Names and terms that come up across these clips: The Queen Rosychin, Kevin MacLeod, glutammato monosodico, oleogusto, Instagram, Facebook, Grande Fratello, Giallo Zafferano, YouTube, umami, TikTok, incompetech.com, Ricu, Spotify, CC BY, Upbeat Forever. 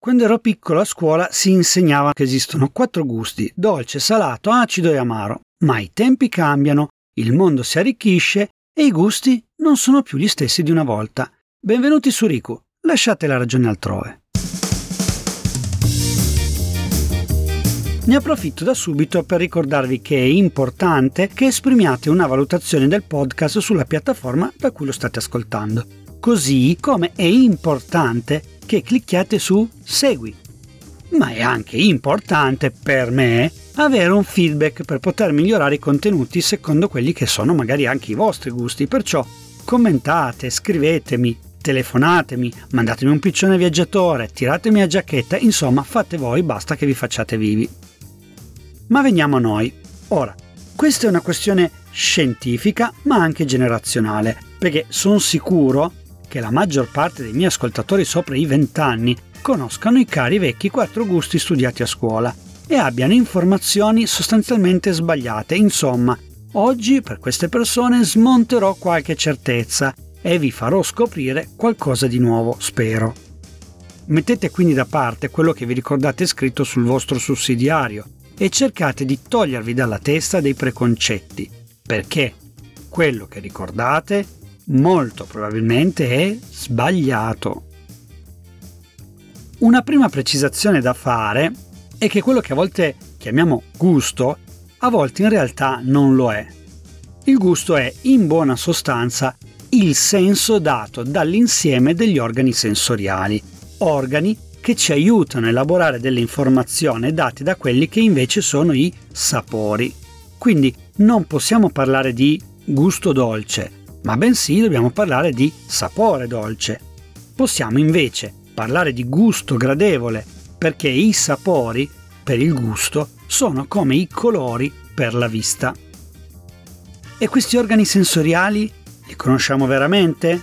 Quando ero piccolo a scuola si insegnava che esistono 4 gusti, dolce, salato, acido e amaro, ma i tempi cambiano, il mondo si arricchisce e i gusti non sono più gli stessi di una volta. Benvenuti su Ricu, lasciate la ragione altrove. Ne approfitto da subito per ricordarvi che è importante che esprimiate una valutazione del podcast sulla piattaforma da cui lo state ascoltando. Così come è importante che clicchiate su Segui. Ma è anche importante per me avere un feedback per poter migliorare i contenuti secondo quelli che sono magari anche i vostri gusti. Perciò commentate, scrivetemi, telefonatemi, mandatemi un piccione viaggiatore, tiratemi a giacchetta, insomma fate voi, basta che vi facciate vivi. Ma veniamo a noi. Ora, questa è una questione scientifica ma anche generazionale, perché sono sicuro che la maggior parte dei miei ascoltatori sopra i 20 anni conoscano i cari vecchi 4 gusti studiati a scuola e abbiano informazioni sostanzialmente sbagliate. Insomma, oggi per queste persone smonterò qualche certezza e vi farò scoprire qualcosa di nuovo, spero. Mettete quindi da parte quello che vi ricordate scritto sul vostro sussidiario e cercate di togliervi dalla testa dei preconcetti, perché quello che ricordate molto probabilmente è sbagliato. Una prima precisazione da fare è che quello che a volte chiamiamo gusto, a volte in realtà non lo è. Il gusto è, in buona sostanza, il senso dato dall'insieme degli organi sensoriali, organi che ci aiutano a elaborare delle informazioni date da quelli che invece sono i sapori. Quindi non possiamo parlare di gusto dolce, ma bensì dobbiamo parlare di sapore dolce. Possiamo invece parlare di gusto gradevole, perché i sapori, per il gusto, sono come i colori per la vista. E questi organi sensoriali li conosciamo veramente?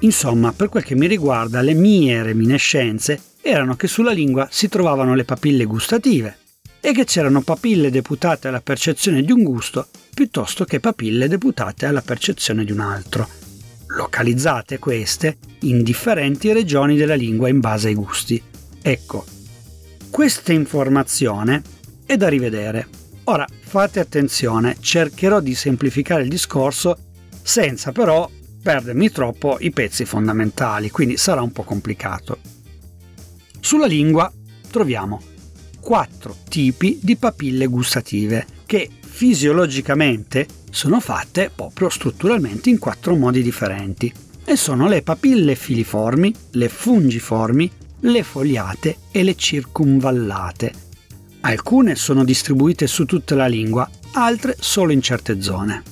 Insomma, per quel che mi riguarda, le mie reminiscenze erano che sulla lingua si trovavano le papille gustative e che c'erano papille deputate alla percezione di un gusto piuttosto che papille deputate alla percezione di un altro, localizzate queste in differenti regioni della lingua in base ai gusti. Ecco, questa informazione è da rivedere. Ora, fate attenzione, cercherò di semplificare il discorso senza però perdermi troppo i pezzi fondamentali, quindi sarà un po' complicato. Sulla lingua troviamo 4 tipi di papille gustative che fisiologicamente sono fatte proprio strutturalmente in 4 modi differenti e sono le papille filiformi, le fungiformi, le foliate e le circumvallate. Alcune sono distribuite su tutta la lingua, altre solo in certe zone.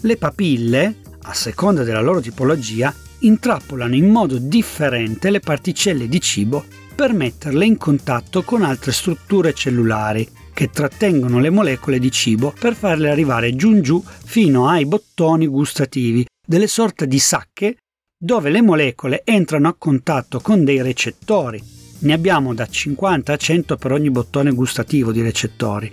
Le papille, a seconda della loro tipologia, intrappolano in modo differente le particelle di cibo per metterle in contatto con altre strutture cellulari che trattengono le molecole di cibo per farle arrivare giù fino ai bottoni gustativi, delle sorte di sacche dove le molecole entrano a contatto con dei recettori. Ne abbiamo da 50 a 100 per ogni bottone gustativo di recettori,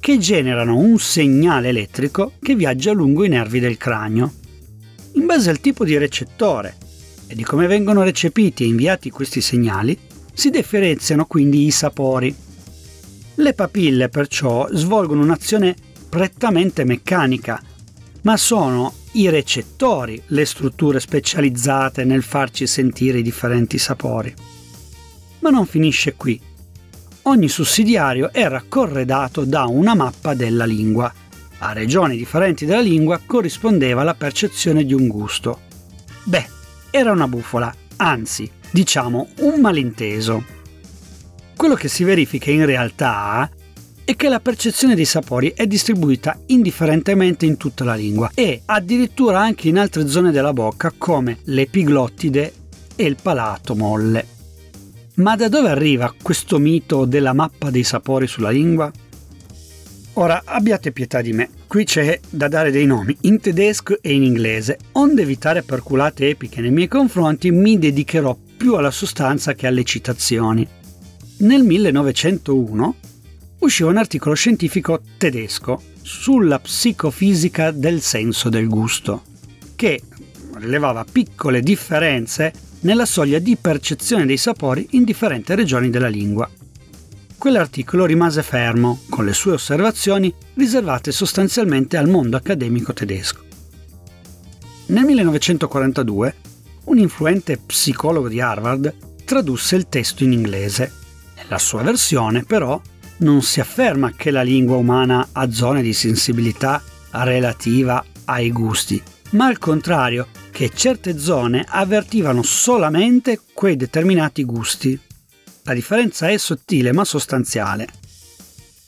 che generano un segnale elettrico che viaggia lungo i nervi del cranio. In base al tipo di recettore e di come vengono recepiti e inviati questi segnali, si differenziano quindi i sapori. Le papille perciò svolgono un'azione prettamente meccanica, ma sono i recettori le strutture specializzate nel farci sentire i differenti sapori. Ma non finisce qui. Ogni sussidiario era corredato da una mappa della lingua. A regioni differenti della lingua corrispondeva la percezione di un gusto. Beh, era una bufola, anzi, diciamo un malinteso. Quello che si verifica in realtà è che la percezione dei sapori è distribuita indifferentemente in tutta la lingua e addirittura anche in altre zone della bocca come l'epiglottide e il palato molle. Ma da dove arriva questo mito della mappa dei sapori sulla lingua? Ora, abbiate pietà di me, qui c'è da dare dei nomi in tedesco e in inglese. Onde evitare perculate epiche nei miei confronti, mi dedicherò più alla sostanza che alle citazioni. Nel 1901 uscì un articolo scientifico tedesco sulla psicofisica del senso del gusto, che rilevava piccole differenze nella soglia di percezione dei sapori in differenti regioni della lingua. Quell'articolo rimase fermo, con le sue osservazioni riservate sostanzialmente al mondo accademico tedesco. Nel 1942, un influente psicologo di Harvard tradusse il testo in inglese. Nella sua versione, però, non si afferma che la lingua umana ha zone di sensibilità relativa ai gusti, ma al contrario che certe zone avvertivano solamente quei determinati gusti. La differenza è sottile ma sostanziale.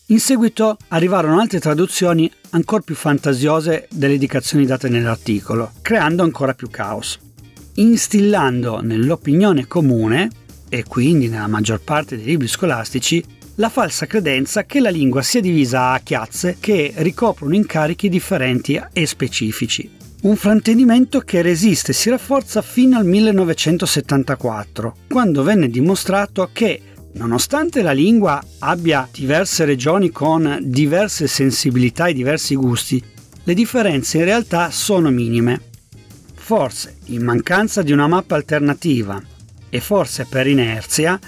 In seguito arrivarono altre traduzioni ancor più fantasiose delle indicazioni date nell'articolo, creando ancora più caos, instillando nell'opinione comune, e quindi nella maggior parte dei libri scolastici, la falsa credenza che la lingua sia divisa a chiazze che ricoprono incarichi differenti e specifici. Un fraintendimento che resiste e si rafforza fino al 1974, quando venne dimostrato che, nonostante la lingua abbia diverse regioni con diverse sensibilità e diversi gusti, le differenze in realtà sono minime. Forse in mancanza di una mappa alternativa e forse per inerzia,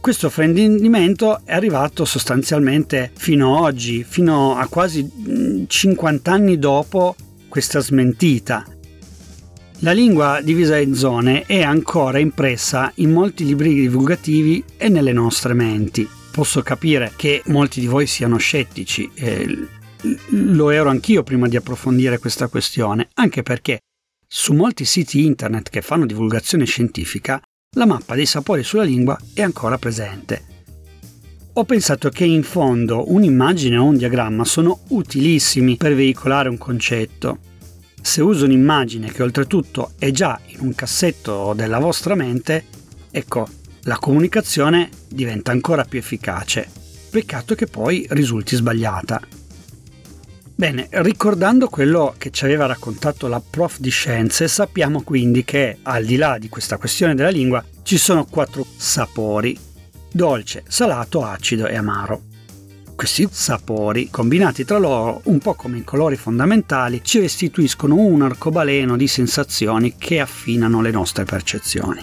questo fraintendimento è arrivato sostanzialmente fino a oggi, fino a quasi 50 anni dopo questa smentita. La lingua divisa in zone è ancora impressa in molti libri divulgativi e nelle nostre menti. Posso capire che molti di voi siano scettici, lo ero anch'io prima di approfondire questa questione, anche perché su molti siti internet che fanno divulgazione scientifica la mappa dei sapori sulla lingua è ancora presente. Ho pensato che in fondo un'immagine o un diagramma sono utilissimi per veicolare un concetto. Se uso un'immagine che oltretutto è già in un cassetto della vostra mente, ecco, la comunicazione diventa ancora più efficace. Peccato che poi risulti sbagliata. Bene, ricordando quello che ci aveva raccontato la prof di scienze, sappiamo quindi che, al di là di questa questione della lingua, ci sono 4 sapori: dolce, salato, acido e amaro. Questi sapori, combinati tra loro, un po' come i colori fondamentali, ci restituiscono un arcobaleno di sensazioni che affinano le nostre percezioni.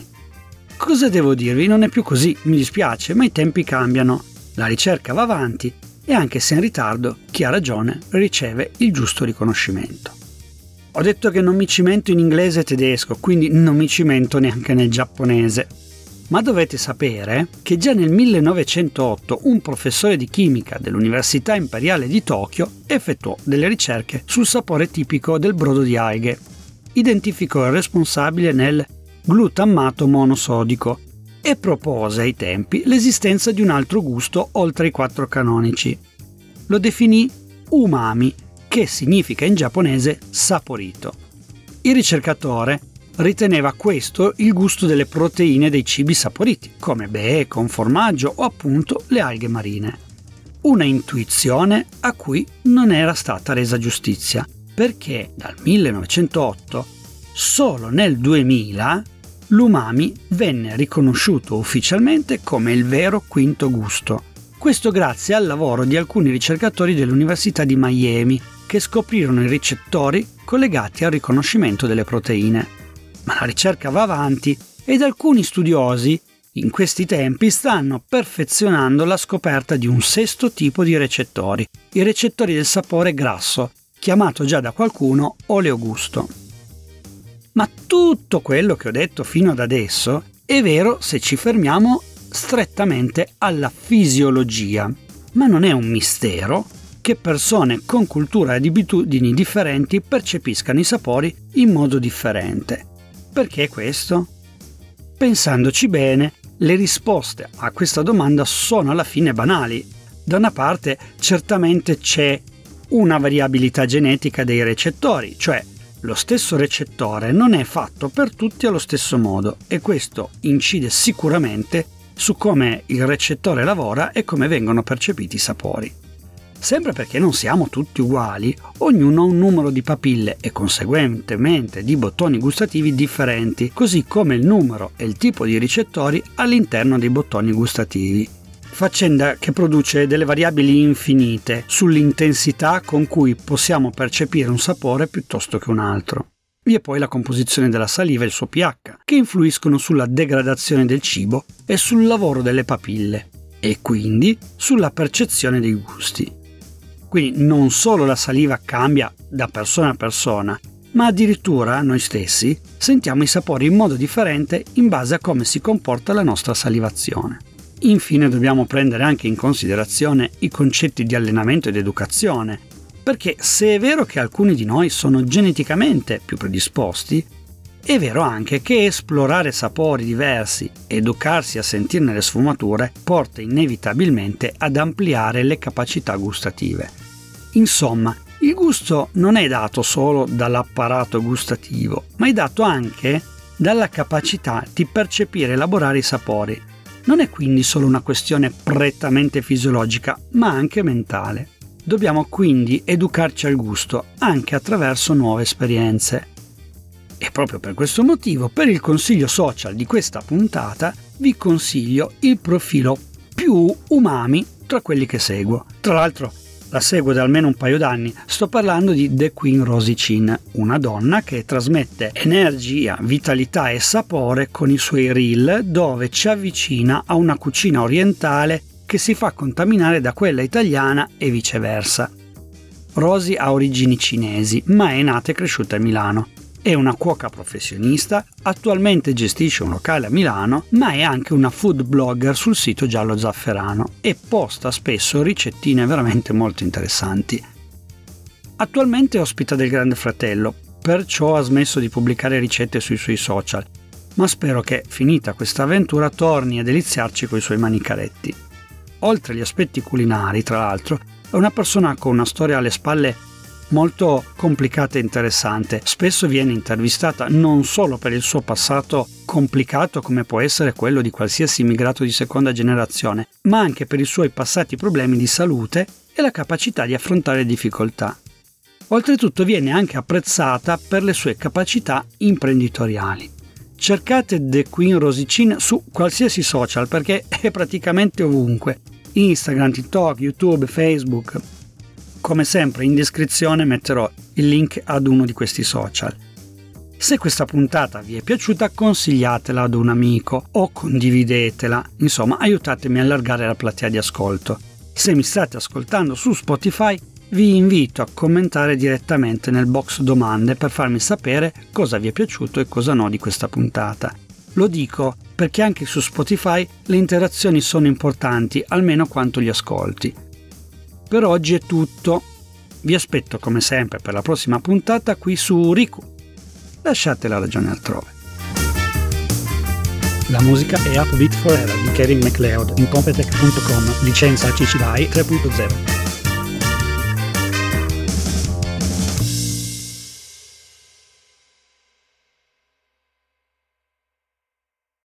Cosa devo dirvi? Non è più così, mi dispiace, ma i tempi cambiano, la ricerca va avanti, e anche se in ritardo, chi ha ragione riceve il giusto riconoscimento. Ho detto che non mi cimento in inglese e tedesco, quindi non mi cimento neanche nel giapponese. Ma dovete sapere che già nel 1908 un professore di chimica dell'Università Imperiale di Tokyo effettuò delle ricerche sul sapore tipico del brodo di alghe. Identificò il responsabile nel glutammato monosodico, e propose ai tempi l'esistenza di un altro gusto oltre i 4 canonici. Lo definì umami, che significa in giapponese saporito. Il ricercatore riteneva questo il gusto delle proteine dei cibi saporiti, come bacon, formaggio o appunto le alghe marine. Una intuizione a cui non era stata resa giustizia, perché dal 1908 solo nel 2000 l'umami venne riconosciuto ufficialmente come il vero 5° gusto. Questo grazie al lavoro di alcuni ricercatori dell'Università di Miami che scoprirono i ricettori collegati al riconoscimento delle proteine. Ma la ricerca va avanti ed alcuni studiosi in questi tempi stanno perfezionando la scoperta di un 6° tipo di recettori, i recettori del sapore grasso, chiamato già da qualcuno oleogusto. Ma tutto quello che ho detto fino ad adesso è vero se ci fermiamo strettamente alla fisiologia, ma non è un mistero che persone con cultura e abitudini differenti percepiscano i sapori in modo differente. Perché questo? Pensandoci bene, le risposte a questa domanda sono alla fine banali. Da una parte, certamente c'è una variabilità genetica dei recettori, cioè lo stesso recettore non è fatto per tutti allo stesso modo e questo incide sicuramente su come il recettore lavora e come vengono percepiti i sapori. Sempre perché non siamo tutti uguali, ognuno ha un numero di papille e conseguentemente di bottoni gustativi differenti, così come il numero e il tipo di ricettori all'interno dei bottoni gustativi. Faccenda che produce delle variabili infinite sull'intensità con cui possiamo percepire un sapore piuttosto che un altro. Vi è poi la composizione della saliva e il suo pH, che influiscono sulla degradazione del cibo e sul lavoro delle papille, e quindi sulla percezione dei gusti. Quindi non solo la saliva cambia da persona a persona, ma addirittura noi stessi sentiamo i sapori in modo differente in base a come si comporta la nostra salivazione. Infine dobbiamo prendere anche in considerazione i concetti di allenamento ed educazione, perché se è vero che alcuni di noi sono geneticamente più predisposti, è vero anche che esplorare sapori diversi ed educarsi a sentirne le sfumature porta inevitabilmente ad ampliare le capacità gustative. Insomma, il gusto non è dato solo dall'apparato gustativo, ma è dato anche dalla capacità di percepire e elaborare i sapori. Non è quindi solo una questione prettamente fisiologica, ma anche mentale. Dobbiamo quindi educarci al gusto anche attraverso nuove esperienze. E proprio per questo motivo, per il consiglio social di questa puntata, vi consiglio il profilo più umami tra quelli che seguo. Tra l'altro, la seguo da almeno un paio d'anni, sto parlando di The Queen Rosychin, una donna che trasmette energia, vitalità e sapore con i suoi reel, dove ci avvicina a una cucina orientale che si fa contaminare da quella italiana e viceversa. Rosy ha origini cinesi, ma è nata e cresciuta a Milano. È una cuoca professionista, attualmente gestisce un locale a Milano, ma è anche una food blogger sul sito Giallo Zafferano e posta spesso ricettine veramente molto interessanti. Attualmente è ospita del Grande Fratello, perciò ha smesso di pubblicare ricette sui suoi social, ma spero che, finita questa avventura, torni a deliziarci coi suoi manicaretti. Oltre agli aspetti culinari, tra l'altro, è una persona con una storia alle spalle molto complicata e interessante. Spesso viene intervistata non solo per il suo passato complicato, come può essere quello di qualsiasi immigrato di seconda generazione, ma anche per i suoi passati problemi di salute e la capacità di affrontare difficoltà. Oltretutto viene anche apprezzata per le sue capacità imprenditoriali. Cercate The Queen Rosychin su qualsiasi social, perché è praticamente ovunque: Instagram, TikTok, YouTube, Facebook. Come sempre in descrizione metterò il link ad uno di questi social. Se questa puntata vi è piaciuta, consigliatela ad un amico o condividetela, insomma aiutatemi a allargare la platea di ascolto. Se mi state ascoltando su Spotify, vi invito a commentare direttamente nel box domande per farmi sapere cosa vi è piaciuto e cosa no di questa puntata. Lo dico perché anche su Spotify le interazioni sono importanti, almeno quanto gli ascolti. Per oggi è tutto, vi aspetto come sempre per la prossima puntata qui su Ricu. Lasciate la ragione altrove. La musica è Upbeat Forever di Kevin MacLeod, incompetech.com, licenza CC BY 3.0.